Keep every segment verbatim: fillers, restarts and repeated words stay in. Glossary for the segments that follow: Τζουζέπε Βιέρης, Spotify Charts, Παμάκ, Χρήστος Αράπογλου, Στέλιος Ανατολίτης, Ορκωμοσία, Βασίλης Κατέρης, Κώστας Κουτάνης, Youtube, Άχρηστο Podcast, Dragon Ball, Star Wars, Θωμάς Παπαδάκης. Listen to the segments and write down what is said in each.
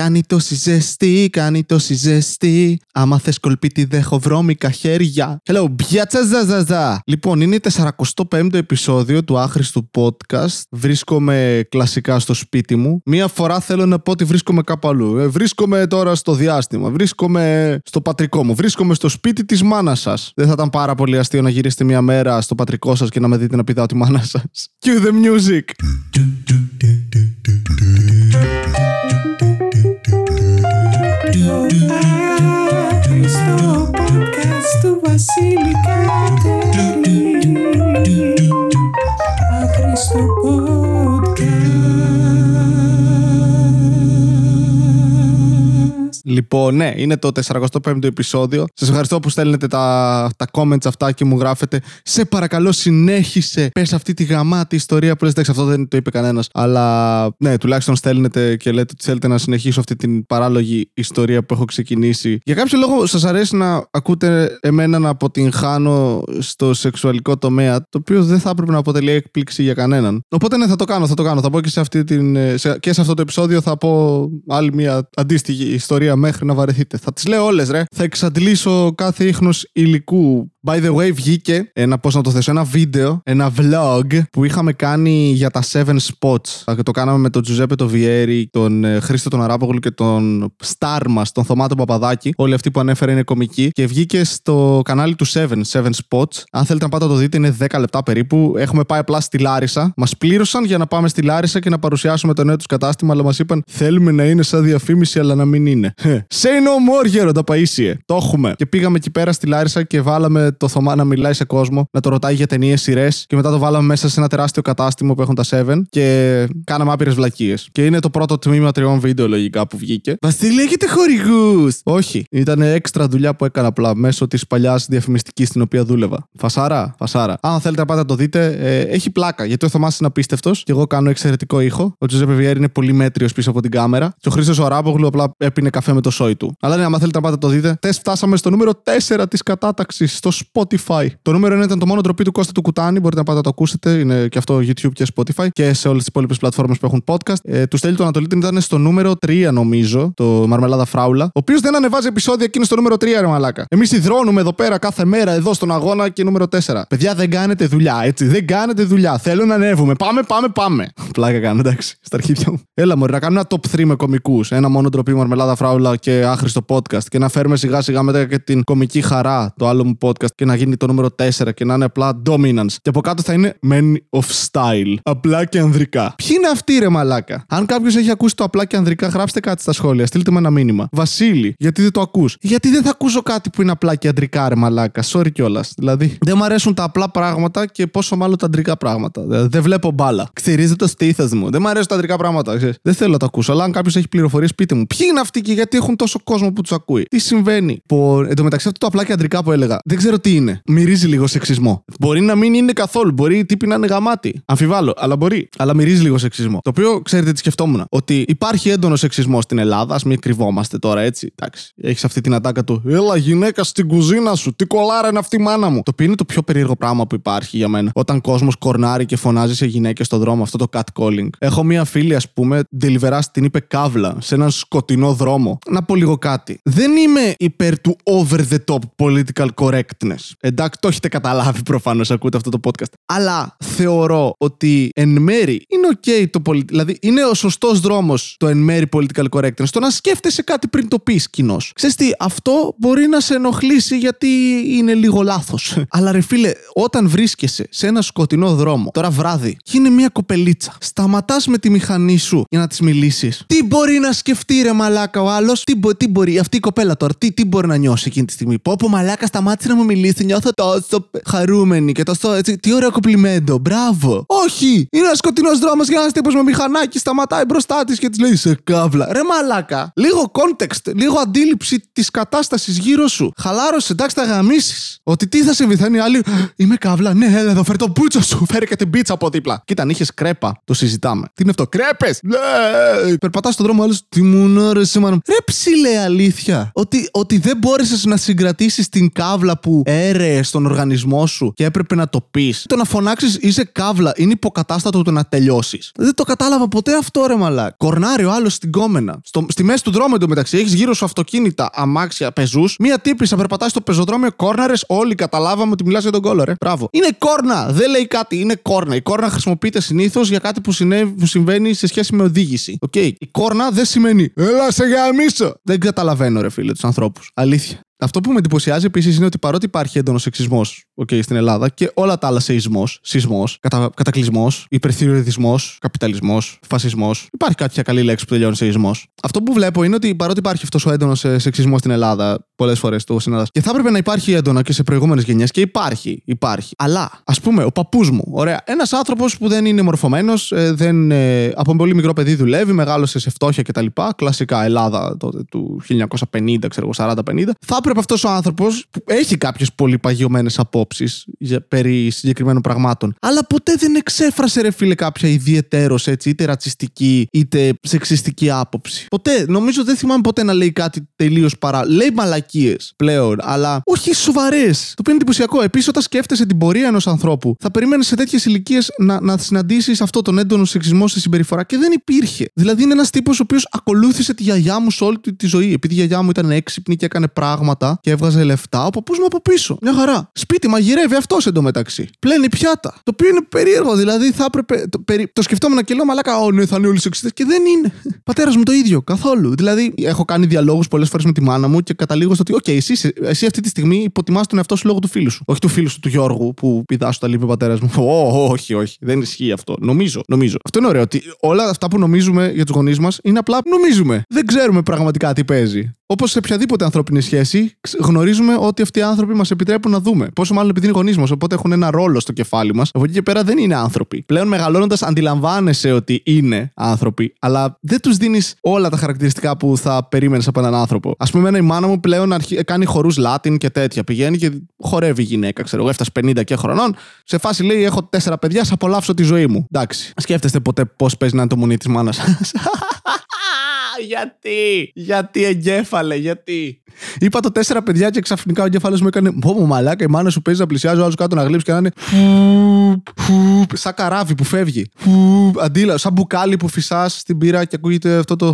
Κάνει τόση ζεστή, κάνει τόση ζεστή. Άμα θες κολπίτι δέχω βρώμικα χέρια. Hello, μπιατσαζαζαζα. Λοιπόν, είναι σαράντα πέμπτο επεισόδιο του Άχρηστου Podcast. Βρίσκομαι κλασικά στο σπίτι μου. Μία φορά θέλω να πω ότι βρίσκομαι κάπου αλλού. Βρίσκομαι τώρα στο διάστημα. Βρίσκομαι στο πατρικό μου. Βρίσκομαι στο σπίτι της μάνας σας. Δεν θα ήταν πάρα πολύ αστείο να γυρίσετε μία μέρα στο πατρικό σας και να με δείτε να πηδάω τη μάνα σας? Cue the music. Άχρηστο podcast του Βασίλη Κατέρη. Άχρηστο podcast. Λοιπόν, ναι, είναι το σαράντα πέμπτο επεισόδιο. Σας ευχαριστώ που στέλνετε τα, τα comments αυτά και μου γράφετε «Σε παρακαλώ συνέχισε, πες αυτή τη γαμάτη ιστορία που λες». Εντάξει, αυτό δεν το είπε κανένας, αλλά ναι, τουλάχιστον στέλνετε και λέτε ότι θέλετε να συνεχίσω αυτή την παράλογη ιστορία που έχω ξεκινήσει. Για κάποιο λόγο σας αρέσει να ακούτε εμένα να αποτυγχάνω στο σεξουαλικό τομέα, το οποίο δεν θα έπρεπε να αποτελεί έκπληξη για κανέναν. Οπότε ναι, θα το κάνω, θα το κάνω. Θα πω και σε, αυτή την, σε, και σε αυτό το επεισόδιο θα πω άλλη μια αντίστοιχη ιστορία μέχρι να βαρεθείτε. Θα τις λέω όλες, ρε. Θα εξαντλήσω κάθε ίχνος υλικού. By the way, βγήκε ένα, πώς να το θέσω, ένα βίντεο, ένα vlog που είχαμε κάνει για τα εφτά Spots. Το κάναμε με τον Τζουζέπε το Βιέρη, τον Χρήστο τον Αράπογλου και τον Star μας, τον Θωμά τον Παπαδάκη. Όλοι αυτοί που ανέφερα είναι κομικοί. Και βγήκε στο κανάλι του εφτά Spots. Αν θέλετε να πάτε να το δείτε, είναι δέκα λεπτά περίπου. Έχουμε πάει απλά στη Λάρισα. Μας πλήρωσαν για να πάμε στη Λάρισα και να παρουσιάσουμε το νέο τους κατάστημα, αλλά μας είπαν θέλουμε να είναι σαν διαφήμιση, αλλά να μην είναι. Say no more, γέροντα Παΐσιε. Το έχουμε. Και πήγαμε εκεί πέρα στη Λάρισα και βάλαμε το Θωμά να μιλάει σε κόσμο, να το ρωτάει για ταινίες, σειρές. Και μετά το βάλαμε μέσα σε ένα τεράστιο κατάστημα που έχουν τα εφτά και κάναμε άπειρες βλακίες. Και είναι το πρώτο τμήμα τριών βίντεο λογικά που βγήκε. Βασίλη, έχετε χορηγούς? Όχι. Ήταν έξτρα δουλειά που έκανα απλά μέσω της παλιάς διαφημιστικής στην οποία δούλευα. Φασάρα, φασάρα. Αν θέλετε να πάτε να το δείτε, ε, έχει πλάκα. Γιατί ο Θωμάς είναι απίστευτος και εγώ κάνω εξαιρετικό ήχο. Ο Τζουζέπε Βιέρη είναι πολύ μέτριος πίσω από την κάμερα. Και ο Χρήστος ο Αράπογλου απλά έπινε καφέ με το σόι του. Αλλά ναι, αν θέλετε να πάτε να το δείτε, τες φτάσαμε στο νούμερο τέσσερα της κατάταξης στο Spotify. Το νούμερο ένα ήταν το μόνο ντροπή του Κώστα του Κουτάνη. Μπορείτε να πάτε να το ακούσετε. Είναι και αυτό YouTube και Spotify και σε όλες τις υπόλοιπες πλατφόρμες που έχουν podcast. Ε, του Στέλιου του Ανατολίτη ήταν στο νούμερο τρία, νομίζω, το Μαρμελάδα Φράουλα, ο οποίος δεν ανεβάζει επεισόδια και είναι στο νούμερο τρία, ρε μαλάκα. Εμείς υδρώνουμε εδώ πέρα κάθε μέρα, εδώ στον αγώνα και νούμερο τέσσερα. Παιδιά, δεν κάνετε δουλειά, έτσι. Δεν κάνετε δουλειά. Θέλω να ανέβουμε. Πάμε, πάμε, πάμε. Πλάκα κάνω, εντάξει, στα αρχίδια μου. Έλα, μωρί, να κάνουμε ένα top τρία με κομικούς. Ένα μόνο ντροπή Μαρμελάδα Φράουλα και Άχρηστο podcast και να φέρουμε σιγά σιγά μετά και την κομική χαρά, το άλλο μου podcast. Και να γίνει το νούμερο τέσσερα και να είναι απλά dominance. Και από κάτω θα είναι men of style. Απλά και ανδρικά. Ποιοι είναι αυτοί, ρε μαλάκα? Αν κάποιος έχει ακούσει το απλά και ανδρικά, γράψτε κάτι στα σχόλια. Στείλτε με ένα μήνυμα. Βασίλη, γιατί δεν το ακούς? Γιατί δεν θα ακούσω κάτι που είναι απλά και ανδρικά, ρε μαλάκα? Sorry κιόλας. Δηλαδή, δεν μου αρέσουν τα απλά πράγματα και πόσο μάλλον τα ανδρικά πράγματα. Δηλαδή, δεν βλέπω μπάλα. Ξυρίζεται το στήθος μου. Δεν μου αρέσουν τα ανδρικά πράγματα. Ξέρεις. Δεν θέλω να τα ακούσω. Αλλά αν κάποιος έχει πληροφορίες, πείτε μου. Ποιοι είναι αυτοί και γιατί έχουν τόσο κόσμο που τους ακούει? Τι συμβαίνει? Πο... Εν τω μεταξύ, αυτό το απλά και ανδρικά που έλεγα, δεν ξέρω τι είναι. Μυρίζει λίγο σεξισμό. Μπορεί να μην είναι καθόλου. Μπορεί οι τύποι να είναι γαμάτι. Αμφιβάλλω, αλλά μπορεί. Αλλά μυρίζει λίγο σεξισμό. Το οποίο, ξέρετε τι σκεφτόμουν? Ότι υπάρχει έντονο σεξισμό στην Ελλάδα. Ας μην κρυβόμαστε τώρα, έτσι. Εντάξει. Έχεις αυτή την ατάκα του «Έλα γυναίκα στην κουζίνα σου. Τι κολάρα είναι αυτή η μάνα μου». Το οποίο είναι το πιο περίεργο πράγμα που υπάρχει για μένα. Όταν κόσμος κορνάρει και φωνάζει σε γυναίκες στον δρόμο, αυτό το catcalling. Έχω μία φίλη, ας πούμε, deliveras, την είπε καύλα σε έναν σκοτεινό δρόμο. Να πω λίγο κάτι. Δεν είμαι υπέρ του over the top political correct. Εντάξει, το έχετε καταλάβει προφανώς, ακούτε αυτό το podcast. Αλλά θεωρώ ότι εν μέρη είναι ok το πολι... Δηλαδή, είναι ο σωστός δρόμος το εν μέρη political correctness. Το να σκέφτεσαι κάτι πριν το πεις κοινώς. Ξέρεις τι, αυτό μπορεί να σε ενοχλήσει γιατί είναι λίγο λάθος. Αλλά ρε φίλε, όταν βρίσκεσαι σε ένα σκοτεινό δρόμο, τώρα βράδυ, και είναι μια κοπελίτσα, σταματάς με τη μηχανή σου για να της μιλήσεις. Τι μπορεί να σκεφτεί, ρε μαλάκα, ο άλλος? Τι, μπο... τι μπορεί, αυτή η κοπέλα τώρα, τι, τι μπορεί να νιώσει εκείνη τη στιγμή? Πω, πω μαλάκα, σταμάτησε να μου μιλήσει, νιώθω τόσο χαρούμενη και τόσο έτσι. Τι ωραίο κομπλιμέντο, μπράβο. Όχι! Είναι ένα σκοτεινός δρόμος για ένα τύπος με μηχανάκι, σταματάει μπροστά της και της λέει «Σε καύλα». Ρε μαλάκα. Λίγο context, λίγο αντίληψη της κατάστασης γύρω σου. Χαλάρωσε, εντάξει, θα γαμίσεις. Ότι τι θα συμβεί, θα είναι άλλη. Είμαι καύλα. Ναι, έλα εδώ, φέρε το μπούτσο σου. Φέρε και την πίτσα από δίπλα. Κοίτα, αν είχες κρέπα, το συζητάμε. Τι είναι αυτό, κρέπες? Ναι! Περπατάς στον δρόμο, άλλο τι μου ρε ψηλέ αλήθεια. Ότι, ότι δεν μπόρεσες να συγκρατήσεις την καύλα που έρεε στον οργανισμό σου και έπρεπε να το πεις. Το να φωνάξεις είσαι καύλα είναι υποκατάστατο του να τελειώσεις. Δεν το κατάλαβα ποτέ αυτό, ρε μαλάκα. Κορνάρει ο άλλος στην κόμενα. Στο, στη μέση του δρόμου εντωμεταξύ έχεις γύρω σου αυτοκίνητα, αμάξια, πεζούς. Μία τύπισσα περπατάει στο πεζοδρόμιο, κόρναρες. Όλοι καταλάβαμε ότι μιλάς για τον κόλλο, ρε. Μπράβο. Είναι κόρνα. Δεν λέει κάτι. Είναι κόρνα. Η κόρνα χρησιμοποιείται συνήθως για κάτι που, συνέβη, που συμβαίνει σε σχέση με οδήγηση. Οκ. Okay. Η κόρνα δεν σημαίνει έλα σε γαμίσω. Δεν καταλαβαίνω, ρε φίλε, τους ανθρώπους. Αλήθεια. Αυτό που με εντυπωσιάζει επίσης είναι ότι παρότι υπάρχει έντονος σεξισμός okay, στην Ελλάδα και όλα τα άλλα, σεισμός, σεισμός, κατα... κατακλυσμός, υπερθυριδισμός, καπιταλισμός, φασισμός, υπάρχει κάποια καλή λέξη που τελειώνει σεισμός. Αυτό που βλέπω είναι ότι παρότι υπάρχει αυτός ο έντονος σεξισμός στην Ελλάδα, πολλές φορές το συναντάς, και θα έπρεπε να υπάρχει έντονα και σε προηγούμενες γενιές και υπάρχει, υπάρχει. Αλλά, ας πούμε, ο παππούς μου, ωραία, ένας άνθρωπος που δεν είναι μορφωμένος, δεν, από πολύ μικρό παιδί δουλεύει, μεγάλωσε σε φτώχεια κτλ. Κλασικά Ελλάδα τότε, του χίλια εννιακόσια πενήντα, ξέρω, σαράντα πενήντα, πρέπει αυτός ο άνθρωπος που έχει κάποιες πολύ παγιωμένες απόψεις περί συγκεκριμένων πραγμάτων, αλλά ποτέ δεν εξέφρασε, ρε φίλε, κάποια ιδιαιτέρως έτσι, είτε ρατσιστική είτε σεξιστική άποψη. Ποτέ, νομίζω δεν θυμάμαι ποτέ να λέει κάτι τελείως παρά. Λέει μαλακίες πλέον, αλλά όχι σοβαρές. Το οποίο είναι εντυπωσιακό. Επίσης, όταν σκέφτεσαι την πορεία ενός ανθρώπου, θα περίμενες σε τέτοιες ηλικίες να, να συναντήσεις αυτό τον έντονο σεξισμό στη συμπεριφορά και δεν υπήρχε. Δηλαδή, είναι ένας τύπος ο οποίος ακολούθησε τη γιαγιά μου σε όλη τη ζωή. Επειδή η γιαγιά μου ήταν έξυπνη και έκανε πράγματα και έβγαζε λεφτά, ο παππούς μου από πίσω. Μια χαρά. Σπίτι μαγειρεύει αυτός εντωμεταξύ. Πλένει πιάτα. Το οποίο είναι περίεργο. Δηλαδή θα έπρεπε. Το, περί... το σκεφτόμουν και λέω μαλάκα, Ω, ναι, θα είναι όλοι σεξιστές. Και δεν είναι. Πατέρας μου το ίδιο. Καθόλου. Δηλαδή, έχω κάνει διαλόγους πολλές φορές με τη μάνα μου και καταλήγω στο ότι, οκ, okay, εσύ, εσύ αυτή τη στιγμή υποτιμάς τον εαυτό σου λόγω του φίλου σου. Όχι του φίλου σου, του Γιώργου που πηδάσου τα λύπη ο πατέρας μου. Ω, όχι, όχι. Δεν ισχύει αυτό. Νομίζω. νομίζω. Αυτό είναι ωραίο. Ότι όλα αυτά που νομίζουμε για τους γονείς μας είναι απλά νομίζουμε. Δεν ξέρουμε πραγματικά τι παίζει. Όπως σε οποιαδήποτε ανθρώπινη σχέση, γνωρίζουμε ότι αυτοί οι άνθρωποι μας επιτρέπουν να δούμε. Πόσο μάλλον επειδή είναι γονείς μας, οπότε έχουν ένα ρόλο στο κεφάλι μας. Από εκεί και πέρα δεν είναι άνθρωποι. Πλέον μεγαλώνοντας, αντιλαμβάνεσαι ότι είναι άνθρωποι, αλλά δεν τους δίνεις όλα τα χαρακτηριστικά που θα περίμενες από έναν άνθρωπο. Ας πούμε, εμένα η μάνα μου πλέον αρχι... κάνει χορούς Latin και τέτοια. Πηγαίνει και χορεύει γυναίκα, ξέρω εγώ, έφτασε πενήντα και χρονών. Σε φάση λέει: έχω τέσσερα παιδιά, θα απολαύσω τη ζωή μου. Εντάξει. Σκέφτεστε ποτέ πώς παίζει να είναι το μουνί της μάνας σας. Γιατί, γιατί εγκέφαλε, γιατί. Είπα το τέσσερα παιδιά και ξαφνικά ο εγκέφαλος μου έκανε μπόμπο μαλάκα, η μάνα σου παίζει να πλησιάζει, ο άλλος κάτω να γλύψει και να είναι σαν καράβι που φεύγει. Αντίλα, σαν μπουκάλι που φυσάς στην πύρα και ακούγεται αυτό το.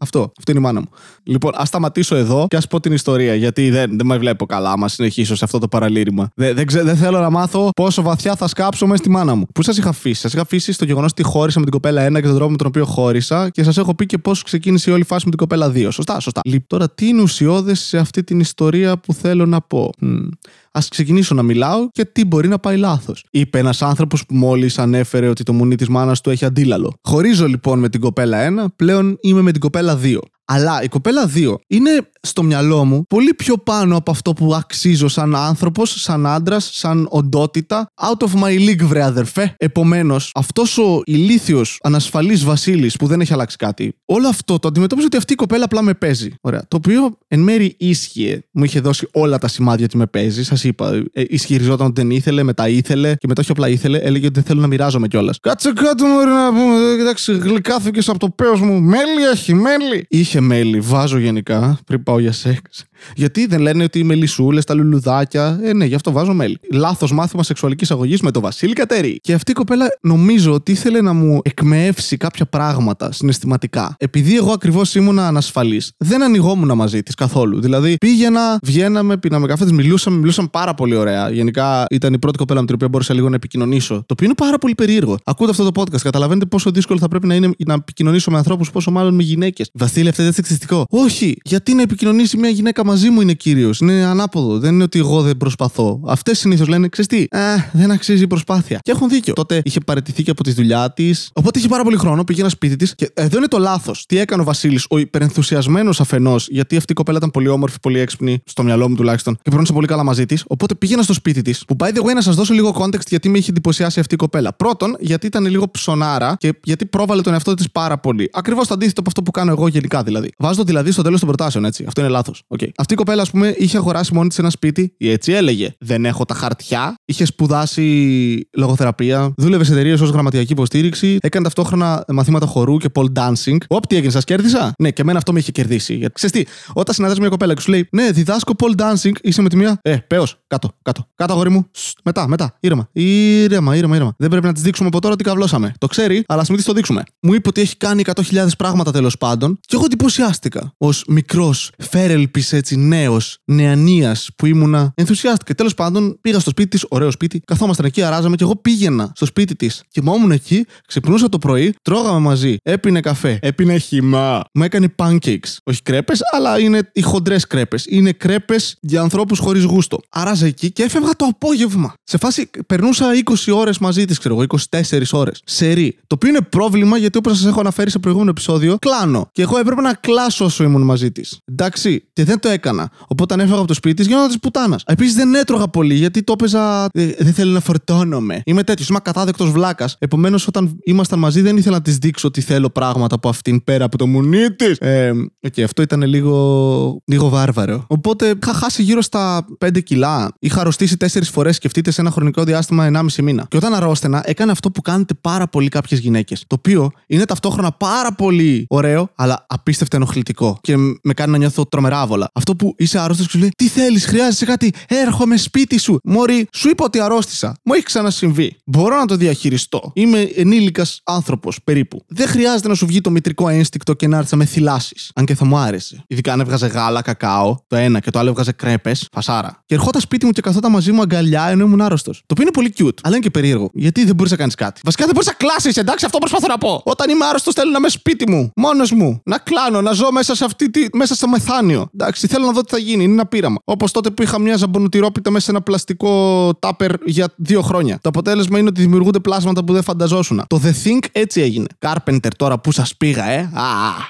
Αυτό, αυτό είναι η μάνα μου. Λοιπόν, ας σταματήσω εδώ και ας πω την ιστορία, γιατί δεν, δεν με βλέπω καλά άμα συνεχίσω σε αυτό το παραλήρημα. Δεν, δεν, ξε, δεν θέλω να μάθω πόσο βαθιά θα σκάψω μέσα στη μάνα μου. Πού σας είχα αφήσει, σας είχα αφήσει στο γεγονός ότι χώρισα με την κοπέλα ένα και τον τρόπο με τον οποίο χώρισα και σας έχω πει και πώς ξεκίνησε η όλη φάση με την κοπέλα δύο. Σωστά, σωστά. Λοιπόν, τώρα τι είναι ουσιώδες σε αυτή την ιστορία που θέλω να πω. Mm. Ας ξεκινήσω να μιλάω και τι μπορεί να πάει λάθος. Είπε ένας άνθρωπος που μόλις ανέφερε ότι το μουνί της μάνας του έχει αντίλαλο. Χωρίζω λοιπόν με την κοπέλα ένα, πλέον είμαι με την κοπέλα δύο. Αλλά η κοπέλα δύο είναι στο μυαλό μου πολύ πιο πάνω από αυτό που αξίζω σαν άνθρωπος, σαν άντρας, σαν οντότητα. Out of my league, βρε αδερφέ. Επομένως, αυτός ο ηλίθιος, ανασφαλής Βασίλης που δεν έχει αλλάξει κάτι, όλο αυτό το αντιμετώπιζε ότι αυτή η κοπέλα απλά με παίζει. Ωραία. Το οποίο εν μέρει ίσχυε. Μου είχε δώσει όλα τα σημάδια ότι με παίζει. Σας είπα. Ε, ισχυριζόταν ότι δεν ήθελε, μετά ήθελε και μετά όχι απλά ήθελε. Έλεγε ότι δεν θέλω να μοιράζομαι κιόλα. Κάτσε κάτω μου, να πούμε. Κοιτάξτε, γλυκάθηκε από το πέος μου. Μέλι, έχει μέλι. Είχε μέλι, βάζω γενικά πριν πάω για σεξ. Γιατί δεν λένε ότι οι μελισσούλες, τα λουλουδάκια. Ε, ναι, γι' αυτό βάζω μέλι. Λάθος μάθημα σεξουαλικής αγωγής με τον Βασίλη Κατέρη. Και αυτή η κοπέλα νομίζω ότι ήθελε να μου εκμεεύσει κάποια πράγματα συναισθηματικά. Επειδή εγώ ακριβώς ήμουνα ανασφαλής, δεν ανοιγόμουν μαζί της καθόλου. Δηλαδή, πήγαινα, βγαίναμε, πίναμε καφέ, της μιλούσαμε, μιλούσαμε πάρα πολύ ωραία. Γενικά ήταν η πρώτη κοπέλα με την οποία μπορούσα λίγο να επικοινωνήσω. Το οποίο είναι πάρα πολύ περίεργο. Ακούτε αυτό το podcast, καταλαβαίνετε πόσο δύσκολο θα πρέπει να είναι να επικοινωνήσω με ανθρώπους, πόσο μάλλον με γυναίκες. Βασίλη, αυτό δεν είναι σεξιστικό. Όχι, γιατί να επικοινωνήσει μια γυναίκα μαζί μου είναι κύριος. Είναι ανάποδο. Δεν είναι ότι εγώ δεν προσπαθώ. Αυτές συνήθως λένε, ξέρεις τι, α, δεν αξίζει η προσπάθεια. Και έχουν δίκιο. Τότε είχε παραιτηθεί και από τη δουλειά της. Οπότε είχε πάρα πολύ χρόνο, πήγαινα σπίτι της. Και εδώ είναι το λάθος. Τι έκανε ο Βασίλης, ο υπερενθουσιασμένος αφενός, γιατί αυτή η κοπέλα ήταν πολύ όμορφη, πολύ έξυπνη, στο μυαλό μου τουλάχιστον, και πρόνισα πολύ καλά μαζί της. Οπότε πήγαινα στο σπίτι της. Που by the way, να σας δώσω λίγο context γιατί με είχε εντυπωσιάσει αυτή η κοπέλα. Πρώτον, γιατί ήταν λίγο ψωνάρα και γιατί πρόβαλε τον εαυτό της πάρα πολύ. Ακριβώς το αντίθετο από αυτό που κάνω εγώ γενικά δηλαδή. Βάζω δηλαδή στο τέλος των προτάσεων, έτσι. Αυτό είναι λάθος. Okay. Αυτή η κοπέλα, ας πούμε, είχε αγοράσει μόνη της ένα σπίτι, ή έτσι έλεγε. Δεν έχω τα χαρτιά. Είχε σπουδάσει λογοθεραπεία. Δούλευε σε εταιρείες ως γραμματιακή υποστήριξη. Έκανε ταυτόχρονα μαθήματα χορού και pole dancing. Όπ, τι έγινε, σας κέρδισα. Ναι, και εμένα αυτό με είχε κερδίσει. Γιατί ξέρεις τι, όταν συναντάς μια κοπέλα και σου λέει ναι, διδάσκω pole dancing, είσαι με τη μία. Ε, πέος, κάτω, κάτω. Κάτω, αγόρι μου. Σσ, μετά, μετά. Ήρεμα, ήρεμα, ήρεμα, ήρεμα. Δεν πρέπει να της δείξουμε από τώρα ότι καυλώσαμε. Το ξέρει, αλλά ας μην της το δείξουμε. Μου είπε ότι έχει κάνει εκατό χιλιάδες πράγματα τέλος πάντων και εγώ εντυπωσιάστηκα. Ως μικρός, φέρελπης έτσι νέος, νεανίας που ήμουνα, ενθουσιάστηκα. Τέλος πάντων, πήγα στο σπίτι της, ωραίο σπίτι, καθόμασταν εκεί, αράζαμε και εγώ πήγαινα στο σπίτι της. Κοιμόμουν εκεί, ξυπνούσα το πρωί, τρώγαμε μαζί, έπινε καφέ, έπινε χυμά. Μου έκανε pancakes. Όχι κρέπες, αλλά είναι οι χοντρές κρέπες. Είναι κρέπες για ανθρώπους χωρίς γούστο. Αράζα εκεί και έφευγα το απόγευμα. Σε φάση περνούσα είκοσι ώρες μαζί της, ξέρω εγώ, είκοσι τέσσερις ώρες. Σερί. Το οποίο είναι πρόβλημα γιατί όπως σας έχω αναφέρει σε προηγούμενο επεισόδιο, κλάνω. Και εγώ έπρεπε να κλάσω όσο ήμουν μαζί της. Εντάξει, και δεν το έκανα. Οπότε αν έφευγα από το σπίτι της γινόταν της πουτάνας. Επίσης δεν έτρωγα πολύ γιατί το έπαιζα. Ε, δεν θέλω να φορτώνομαι. Είμαι τέτοιος, είμαι ακατάδεκτος βλάκας. Επομένως όταν ήμασταν μαζί δεν ήθελα να της δείξω ότι θέλω πράγματα από αυτήν πέρα από το μουνί της. Ε, okay, αυτό ήταν λίγο, λίγο βάρβαρο. Οπότε είχα χάσει γύρω στα πέντε κιλά. Είχα αρρωστήσει τέσσερις φορές, σκεφτείτε, σε ένα χρονικό διάστημα ενάμιση μήνα. Και όταν αρρώστενα, έκανα αυτό που κάνετε πάρα πολύ κάποιες γυναίκες. Το οποίο είναι ταυτόχρονα πάρα πολύ ωραίο, αλλά απίστευτα ενοχλητικό. Και με κάνει να νιώθω τρομερά άβολα. Αυτό που είσαι άρρωστος και σου λέει: τι θέλεις, χρειάζεσαι κάτι, έρχομαι σπίτι σου. Μωρή, σου είπα ότι αρρώστησα. Μου έχει ξανασυμβεί. Μπορώ να το διαχειριστώ. Είμαι ενήλικας άνθρωπος περίπου. Δεν χρειάζεται να σου βγει το μητρικό ένστικτο και να έρθει να με θυλάσεις. Αν και θα μου άρεσε. Ειδικά αν έβγαζε γάλα, κακάο, το ένα και το άλλο έβγαζε κρέπες, φασάρα. Και ερχόταν σπίτι μου και καθόταν μαζί μου αγκαλιά ενώ ήμουν άρρωστος. Το οποίο είναι πολύ cute, αλλά είναι και περίεργο. Γιατί δεν μπορείς να κάνεις κάτι. Βασικά δεν μπορείς να κλάσεις, εντάξει, αυτό προσπαθώ να πω. Όταν είμαι άρρωστος θέλω να είμαι σπίτι μου, μόνος μου. Να κλάνω, να ζω μέσα σε αυτή τη... μέσα στο μεθάνιο. Εντάξει, θέλω να δω τι θα γίνει, είναι ένα πείραμα. Όπως τότε που είχα μια ζαμπονοτυρόπιτα μέσα σε ένα πλαστικό τάπερ για δύο χρόνια. Το αποτέλεσμα είναι ότι δημιουργούνται πλάσματα που δεν φανταζόσουνα. Το The Think έτσι έγινε. Carpenter τώρα που σας πήγα, ε. Α,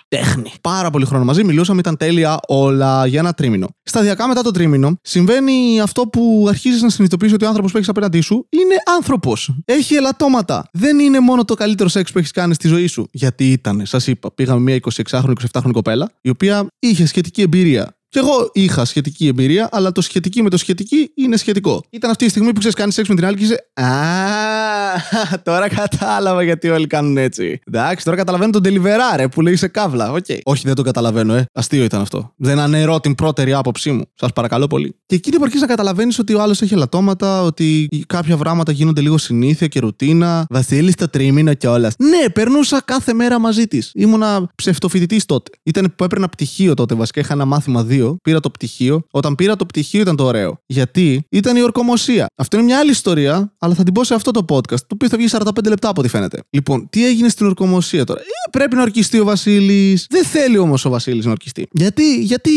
τέχνη. Πάρα πολύ χρόνο μαζί, μιλούσαμε, ήταν τέλεια όλα για ένα τρίμηνο. Σταδιακά μετά το τρίμηνο συμβαίνει αυτό που αρχίζεις να συνειδητοποιήσεις ότι ο άνθρωπος που έχεις απέναντί σου είναι άνθρωπος. Έχει ελαττώματα. Δεν είναι μόνο το καλύτερο σεξ που έχεις κάνει στη ζωή σου. Γιατί ήταν, σας είπα, πήγαμε μια εικοσιεξάχρονη εικοσιεπτάχρονη κοπέλα, η οποία είχε σχετική εμπειρία. Κι εγώ είχα σχετική εμπειρία, αλλά το σχετική με το σχετική είναι σχετικό. Ήταν αυτή η στιγμή που ξέρεις, κάνεις σεξ με την άλλη και είσαι. Α, τώρα κατάλαβα γιατί όλοι κάνουν έτσι. Εντάξει, τώρα καταλαβαίνω τον τελιβεράρε που λέει σε καύλα. Okay. Όχι, δεν το καταλαβαίνω, ε. Αστείο ήταν αυτό. Δεν αναιρώ την πρώτερη άποψή μου. Σας παρακαλώ πολύ. Και εκείνη που αρχίζει να καταλαβαίνεις ότι ο άλλος έχει ελαττώματα, ότι κάποια πράγματα γίνονται λίγο συνήθεια και ρουτίνα. Βασίλη στα τρίμηνα κιόλας. Ναι, περνούσα κάθε μέρα μαζί της. Ήμουνα ψευτοφοιτητής τότε. Ήταν που έπαιρνα πτυχίο τότε, βασικά είχα ένα μάθημα δύο. Πήρα το πτυχίο. Όταν πήρα το πτυχίο ήταν το ωραίο. Γιατί ήταν η Ορκωμοσία. Αυτό είναι μια άλλη ιστορία, αλλά θα την πω σε αυτό το podcast, το οποίο θα βγει σαράντα πέντε λεπτά από ό,τι φαίνεται. Λοιπόν, τι έγινε στην Ορκωμοσία τώρα. Ε, πρέπει να ορκιστεί ο Βασίλης. Δεν θέλει όμως ο Βασίλης να ορκιστεί. Γιατί, γιατί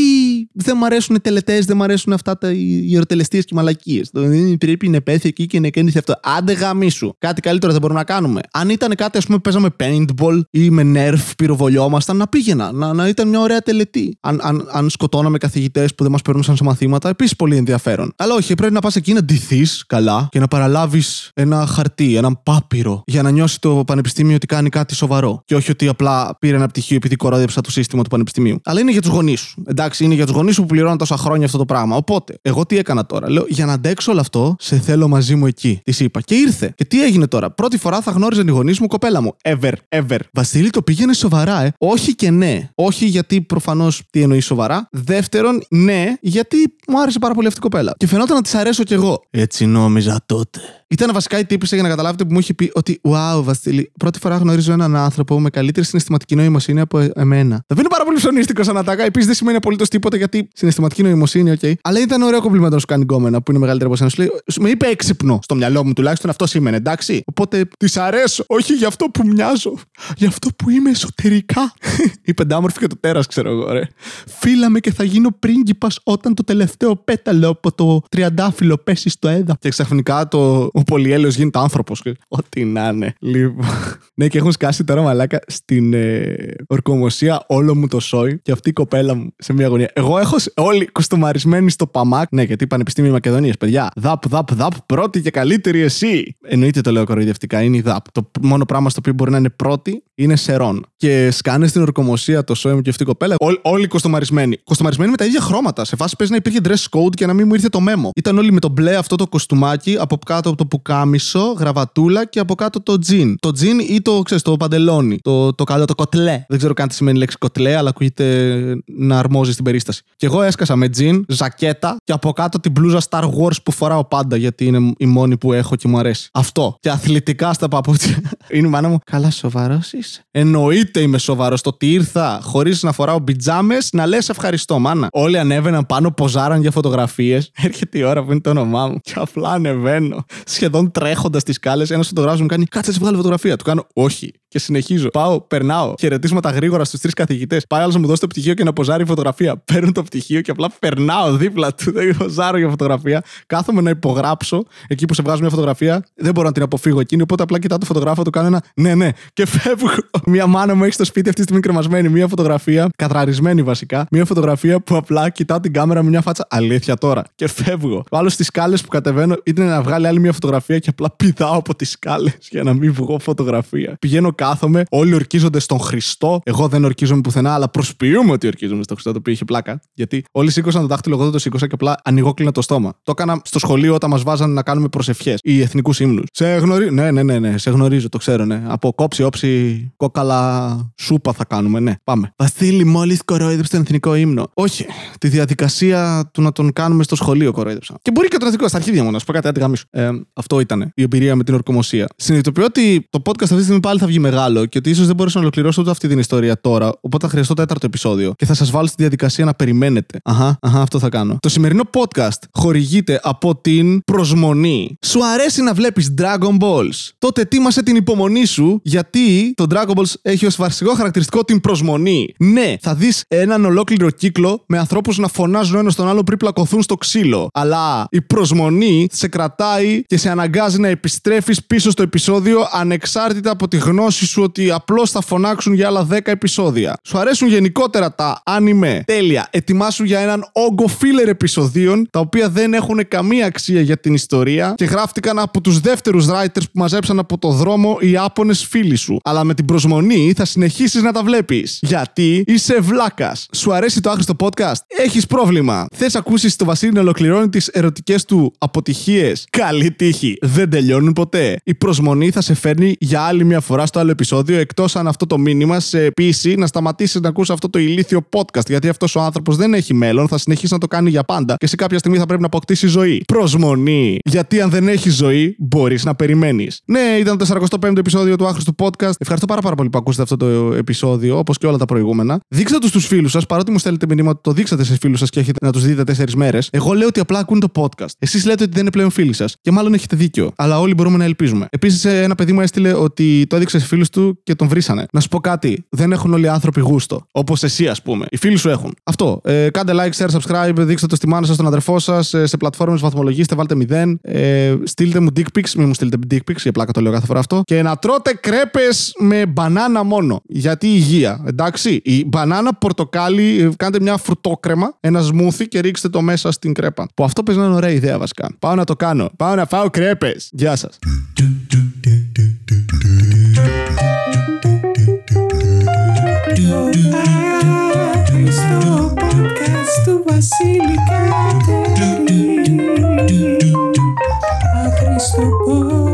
δεν μ' αρέσουν οι τελετές, δεν μ' αρέσουν αυτά τα ιεροτελεστίες και μαλακίες. Δεν πρέπει να πέθει εκεί και να κάνει αυτό. Άντε γαμίσου. Κάτι καλύτερο δεν μπορούμε να κάνουμε. Αν ήταν κάτι, ας πούμε, παίζαμε paintball ή με nerf πυροβολιόμασταν, να πήγαινα. Να, να ήταν μια ωραία τελετή. Αν, αν, αν σκοτώναμε με καθηγητές που δεν μας περνούσαν σε μαθήματα, επίσης πολύ ενδιαφέρον. Αλλά όχι, πρέπει να πας εκεί να ντυθείς καλά και να παραλάβεις ένα χαρτί, έναν πάπυρο, για να νιώσει το πανεπιστήμιο ότι κάνει κάτι σοβαρό. Και όχι ότι απλά πήρε ένα πτυχίο επειδή κορόδεψα το σύστημα του πανεπιστημίου. Αλλά είναι για τους γονείς σου. Εντάξει, είναι για τους γονείς σου που πληρώνουν τόσα χρόνια αυτό το πράγμα. Οπότε, εγώ τι έκανα τώρα. Λέω, για να αντέξω όλο αυτό, σε θέλω μαζί μου εκεί. Της είπα. Και ήρθε. Και τι έγινε τώρα. Πρώτη φορά θα γνώριζαν οι γονείς μου κοπέλα μου. Ever, ever. Βασίλη, το πήγαινε σοβαρά, ε. Όχι και ναι. Όχι γιατί προφανώς τι εννοεί σοβαρά. Δεύτερον, ναι, γιατί μου άρεσε πάρα πολύ αυτή η κοπέλα. Και φαινόταν να της αρέσω κι εγώ. Έτσι νόμιζα τότε. Ήταν βασικά η τύπησα, για να καταλάβετε, που μου είχε πει ότι «Wow, Βασίλη, πρώτη φορά γνωρίζω έναν άνθρωπο με καλύτερη συναισθηματική νοημοσύνη από εμένα». Θα πει είναι πάρα πολύ ψωνίστικο σαν ατάκα. Επίσης δεν σημαίνει απολύτως τίποτα γιατί συναισθηματική νοημοσύνη, οκ. Okay. Αλλά ήταν ωραίο κομπλιμέντο να σου κάνει γκόμενα που είναι μεγαλύτερα από εσένα. Σου λέει, με είπε έξυπνο. Στο μυαλό μου τουλάχιστον αυτό σήμαινε, εντάξει. Οπότε τη αρέσω. Όχι για αυτό που μοιάζω. Για αυτό που είμαι εσωτερικά. Η πεντάμορφη και το τέρας, ξέρω εγώ, ρε. Φύλαμε και θα γίνω πρίγκιπας όταν το τελευταίο πέταλο από το τριαντάφυλλο πέσει στο έδαφος. Και ξαφνικά το. ο πολυέλαιος γίνεται άνθρωπος. Ό,τι να είναι. Λοιπόν. Ναι, και έχουν σκάσει τώρα μαλάκα στην ε, Ορκωμοσία όλο μου το σόι και αυτή η κοπέλα μου σε μια γωνία. Εγώ έχω όλοι κουστομαρισμένοι στο Παμάκ. Ναι, γιατί Πανεπιστήμιο Μακεδονίας, παιδιά. Δαπ, δαπ, δαπ, πρώτη και καλύτερη εσύ. Εννοείται το λέω κοροϊδευτικά, είναι η δαπ. Το μόνο πράγμα στο οποίο μπορεί να είναι πρώτη είναι σερών. Και σκάνε στην Ορκωμοσία το σόι μου και αυτή η κοπέλα. Ό, όλοι κοστομαρισμένοι. Κοστομαρισμένοι με τα ίδια χρώματα. Σε φάση παίζει να υπήρχε dress code και να μην μου ήρθε το μέμο. Ήταν όλοι με το μπλε αυτό το κοστούμάκι, από κάτω από το πουκάμισο, γραβατούλα και από κάτω το τζιν. Το τζιν ή το, ξέρεις, το παντελόνι. Το, το κάτω, το κοτλέ. Δεν ξέρω καν τι σημαίνει η λέξη κοτλέ, αλλά ακούγεται να αρμόζει στην περίσταση. Και εγώ έσκασα με τζιν, ζακέτα και από κάτω την μπλούζα Star Wars που φοράω πάντα, γιατί είναι η μόνη που έχω και μου αρέσει. Αυτό. Και αθλητικά στα παπούτσια. Είναι η μάνα μου. Καλά, σοβαρός είσαι? Εννοείται είμαι σοβαρός. Το ότι ήρθα χωρίς να φοράω πιτζάμες, να λες ευχαριστώ, μάνα. Όλοι ανέβαιναν πάνω, ποζάραν για φωτογραφίες. Έρχεται η ώρα που είναι το όνομά μου και απλά ανεβαίνω. Σχεδόν τρέχοντας τις σκάλες, ένας φωτογράφος μου κάνει: κάτσε, βγάλω φωτογραφία. Του κάνω: όχι. Και συνεχίζω. Πάω, περνάω. Χαιρετίσματα γρήγορα στους τρεις καθηγητές. Πάει άλλος να μου δώσει το πτυχίο και να ποζάρει φωτογραφία. Παίρνω το πτυχίο και απλά περνάω δίπλα του. Δεν ποζάρω για φωτογραφία. Κάθομαι να υπογράψω εκεί που σε βγάζω μια φωτογραφία. Δεν μπορώ να την αποφύγω εκείνη. Οπότε απλά κοιτάω το φωτογράφο, του κάνω ένα ναι, ναι. Και φεύγω. Μια μάνα μου έχει στο σπίτι αυτή τη στιγμή κρεμασμένη. Μια φωτογραφία, κατραρισμένη βασικά. Μια φωτογραφία που απλά κοιτάω την κάμερα με μια φάτσα. Αλήθεια τώρα. Και φεύγω. Βάλω στις σκάλες που κατεβαίνω, ήταν να βγάλει άλλη μια φωτογραφία και απλά πηδάω από τις σκάλες για να μην βγω φωτογραφία. Πηγαίνω, κάθομαι, όλοι ορκίζονται στον Χριστό. Εγώ δεν ορκίζομαι πουθενά, αλλά προσποιούμε ότι ορκίζομαι στον Χριστό, το οποίο είχε πλάκα. Γιατί όλοι σήκωσαν το δάχτυλο, εγώ δεν το σήκωσα και απλά ανοιγόκλεινα το στόμα. Το έκανα στο σχολείο όταν μας βάζανε να κάνουμε προσευχές ή εθνικούς ύμνους. Σε γνωρίζω. Ναι, ναι, ναι, ναι, σε γνωρίζω, το ξέρω, ναι. Από κόψη, όψη, κόκαλα, σούπα θα κάνουμε, ναι. Πάμε. Βασίλη, μόλις κοροϊδεύσε τον εθνικό ύμνο. Όχι, τη διαδικασία του να τον κάνουμε στο σχολείο κοροϊδεύσα. Και μπορεί και τον εθνικό, στα αρχίδια μου να σου πω κάτι, άντε γαμίσου. Ε, αυτό ήταν η εμπειρία με την Ορκωμοσία. Συνειδητοποιώ ότι το podcast αυτή τη στιγμή πάλι θα βγει μεγάλο και ότι ίσως δεν μπορούσα να ολοκληρώσω ούτε αυτή την ιστορία τώρα, οπότε θα χρειαστώ τέταρτο επεισόδιο και θα σας βάλω στη διαδικασία να περιμένετε. Αχα, αχα, αυτό θα κάνω. Το σημερινό podcast χορηγείται από την προσμονή. Σου αρέσει να βλέπεις Dragon Balls? Τότε ετοίμασε την υπομονή σου, γιατί το Dragon Balls έχει ως βασικό χαρακτηριστικό την προσμονή. Ναι, θα δεις έναν ολόκληρο κύκλο με ανθρώπους να φωνάζουν ένα στον άλλο πριν πλακωθούν στο ξύλο. Αλλά η προσμονή σε κρατάει και σε αναγκάζει να επιστρέφεις πίσω στο επεισόδιο ανεξάρτητα από τη γνώση σου ότι απλώς θα φωνάξουν για άλλα δέκα επεισόδια. Σου αρέσουν γενικότερα τα anime? Τέλεια. Ετοιμάσου για έναν όγκο filler επεισοδίων τα οποία δεν έχουν καμία αξία για την ιστορία και γράφτηκαν από τους δεύτερους writers που μαζέψαν από το δρόμο οι Άπωνες φίλοι σου. Αλλά με την προσμονή θα συνεχίσεις να τα βλέπεις. Γιατί είσαι βλάκας. Σου αρέσει το άχρηστο podcast? Έχεις πρόβλημα. Θες ακούσεις το Βασίλη να ολοκληρώνει τις ερωτικές του αποτυχίες? Καλή τύχη. Δεν τελειώνουν ποτέ. Η προσμονή θα σε φέρνει για άλλη μια φορά στο άλλο επεισόδιο, εκτός αν αυτό το μήνυμα σε πείσει να σταματήσεις να ακούσεις αυτό το ηλίθιο podcast. Γιατί αυτός ο άνθρωπος δεν έχει μέλλον, θα συνεχίσει να το κάνει για πάντα και σε κάποια στιγμή θα πρέπει να αποκτήσει ζωή. Προσμονή. Γιατί αν δεν έχει ζωή, μπορείς να περιμένεις. Ναι, ήταν το σαρανταπέμπτο επεισόδιο του άχρηστου podcast. Ευχαριστώ πάρα, πάρα πολύ που ακούσατε αυτό το επεισόδιο, όπως και όλα τα προηγούμενα. Δείξτε τους στους φίλους σας, παρότι μου στέλνετε μηνύμα, το δείξατε σε φίλους σας και έχετε να τους δείτε τέσσερις μέρες. Εγώ λέω ότι απλά ακούν το podcast. Εσείς λέτε ότι δεν είναι πλέον φίλοι σας. Και μάλλον έχετε δίκιο. Αλλά όλοι μπορούμε να ελπίζουμε. Επίσης, ένα παιδί μου έστειλε ότι το έδειξε σε φίλους του και τον βρίσανε. Να σου πω κάτι. Δεν έχουν όλοι οι άνθρωποι γούστο. Όπως εσύ, ας πούμε. Οι φίλοι σου έχουν. Αυτό. Ε, κάντε like, share, subscribe. Δείξτε το στη μάνα σας, στον αδερφό σας. Ε, σε πλατφόρμες βαθμολογήστε, βάλτε μηδέν. Ε, στείλτε μου dick pics. Μην μου στείλετε dick pics, για πλάκα το λέω κάθε φορά αυτό. Και να τρώτε κρέπες με μπανάνα μόνο. Γιατί υγεία. Εντάξει. Η μπανάνα, πορτοκάλι, κάντε μια φρουτόκρεμα, ένα σμούθι και ρίξτε το μέσα στην κρέπα. Που αυτό παίζει να είναι ωραία ιδέα βασικά. Πάω να το κάνω. Πάω να φάω κρέπες. Γεια σας. Άχρηστο podcast του Βασίλη Κατέρη. Άχρηστο podcast.